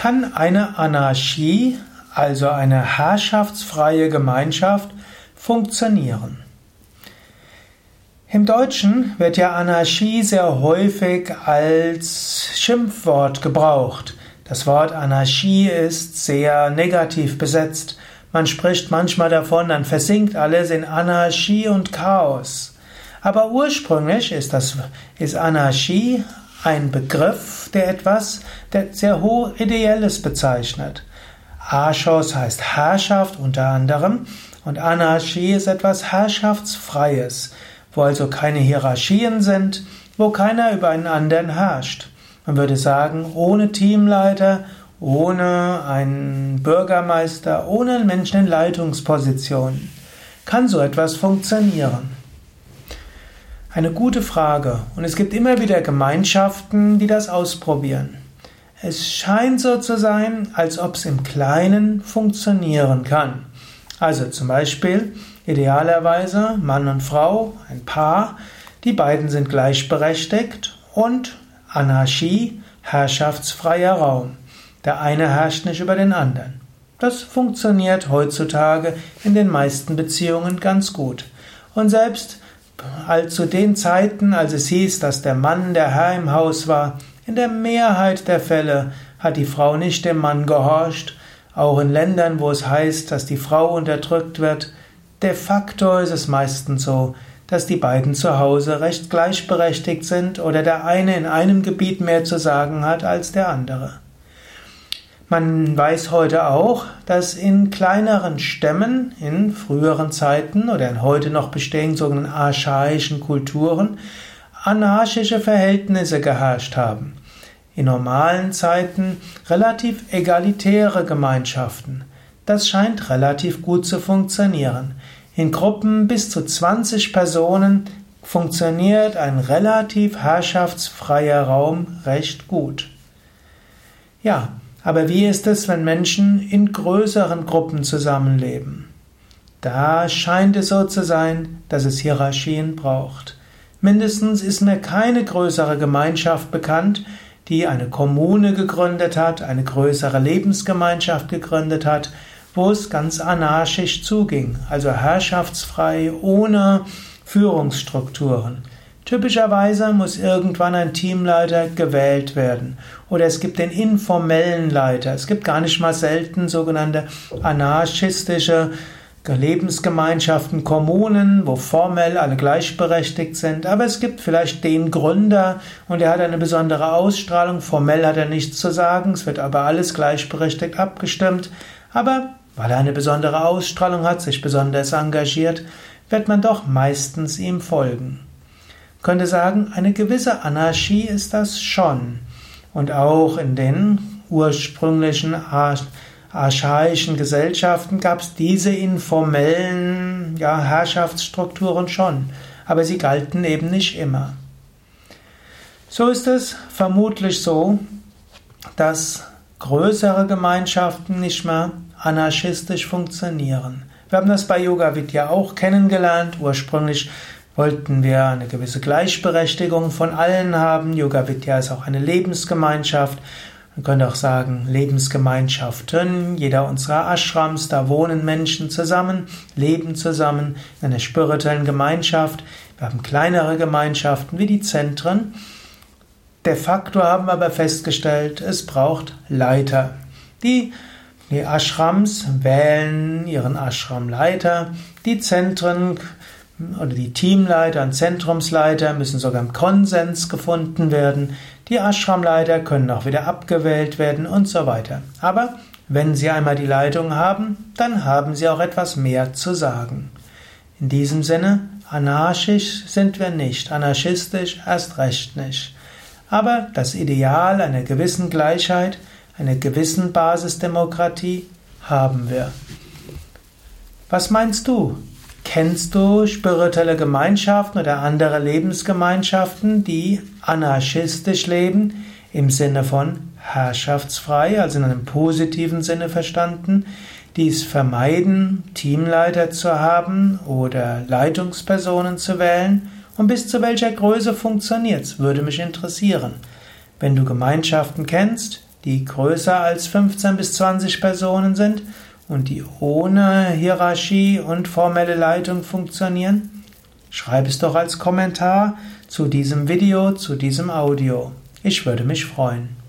kann eine Anarchie, also eine herrschaftsfreie Gemeinschaft, funktionieren. Im Deutschen wird ja Anarchie sehr häufig als Schimpfwort gebraucht. Das Wort Anarchie ist sehr negativ besetzt. Man spricht manchmal davon, dann versinkt alles in Anarchie und Chaos. Aber ursprünglich ist Anarchie ein Begriff, der etwas sehr hoch Ideelles bezeichnet. Archos heißt Herrschaft unter anderem und Anarchie ist etwas Herrschaftsfreies, wo also keine Hierarchien sind, wo keiner über einen anderen herrscht. Man würde sagen, ohne Teamleiter, ohne einen Bürgermeister, ohne einen Menschen in Leitungspositionen. Kann so etwas funktionieren? Eine gute Frage. Und es gibt immer wieder Gemeinschaften, die das ausprobieren. Es scheint so zu sein, als ob es im Kleinen funktionieren kann. Also zum Beispiel idealerweise Mann und Frau, ein Paar, die beiden sind gleichberechtigt und Anarchie, herrschaftsfreier Raum. Der eine herrscht nicht über den anderen. Das funktioniert heutzutage in den meisten Beziehungen ganz gut. Und selbst zu den Zeiten, als es hieß, dass der Mann der Herr im Haus war, in der Mehrheit der Fälle hat die Frau nicht dem Mann gehorcht. Auch in Ländern, wo es heißt, dass die Frau unterdrückt wird, de facto ist es meistens so, dass die beiden zu Hause recht gleichberechtigt sind oder der eine in einem Gebiet mehr zu sagen hat als der andere. Man weiß heute auch, dass in kleineren Stämmen in früheren Zeiten oder in heute noch bestehenden sogenannten archaischen Kulturen anarchische Verhältnisse geherrscht haben. In normalen Zeiten relativ egalitäre Gemeinschaften. Das scheint relativ gut zu funktionieren. In Gruppen bis zu 20 Personen funktioniert ein relativ herrschaftsfreier Raum recht gut. Ja, aber wie ist es, wenn Menschen in größeren Gruppen zusammenleben? Da scheint es so zu sein, dass es Hierarchien braucht. Mindestens ist mir keine größere Gemeinschaft bekannt, die eine Kommune gegründet hat, eine größere Lebensgemeinschaft gegründet hat, wo es ganz anarchisch zuging, also herrschaftsfrei, ohne Führungsstrukturen. Typischerweise muss irgendwann ein Teamleiter gewählt werden oder es gibt den informellen Leiter. Es gibt gar nicht mal selten sogenannte anarchistische Lebensgemeinschaften, Kommunen, wo formell alle gleichberechtigt sind, aber es gibt vielleicht den Gründer und er hat eine besondere Ausstrahlung, formell hat er nichts zu sagen, es wird aber alles gleichberechtigt abgestimmt, aber weil er eine besondere Ausstrahlung hat, sich besonders engagiert, wird man doch meistens ihm folgen. Ich könnte sagen, eine gewisse Anarchie ist das schon und auch in den ursprünglichen archaischen Gesellschaften gab es diese informellen Herrschaftsstrukturen schon, aber sie galten eben nicht immer. So ist es vermutlich so, dass größere Gemeinschaften nicht mehr anarchistisch funktionieren. Wir haben das bei Yoga-Vidya auch kennengelernt. Ursprünglich wollten wir eine gewisse Gleichberechtigung von allen haben. Yoga-Vidya ist auch eine Lebensgemeinschaft. Man könnte auch sagen, Lebensgemeinschaften, jeder unserer Ashrams, da wohnen Menschen zusammen, leben zusammen in einer spirituellen Gemeinschaft. Wir haben kleinere Gemeinschaften wie die Zentren. De facto haben wir aber festgestellt, es braucht Leiter. Die Ashrams wählen ihren Ashram-Leiter, die Zentren oder die Teamleiter und Zentrumsleiter müssen sogar im Konsens gefunden werden. Die Ashramleiter können auch wieder abgewählt werden und so weiter. Aber wenn sie einmal die Leitung haben, dann haben sie auch etwas mehr zu sagen. In diesem Sinne, anarchisch sind wir nicht, anarchistisch erst recht nicht. Aber das Ideal einer gewissen Gleichheit, einer gewissen Basisdemokratie haben wir. Was meinst du? Kennst du spirituelle Gemeinschaften oder andere Lebensgemeinschaften, die anarchistisch leben, im Sinne von herrschaftsfrei, also in einem positiven Sinne verstanden, die es vermeiden, Teamleiter zu haben oder Leitungspersonen zu wählen? Und bis zu welcher Größe funktioniert es? Würde mich interessieren. Wenn du Gemeinschaften kennst, die größer als 15 bis 20 Personen sind und die ohne Hierarchie und formelle Leitung funktionieren? Schreib es doch als Kommentar zu diesem Video, zu diesem Audio. Ich würde mich freuen.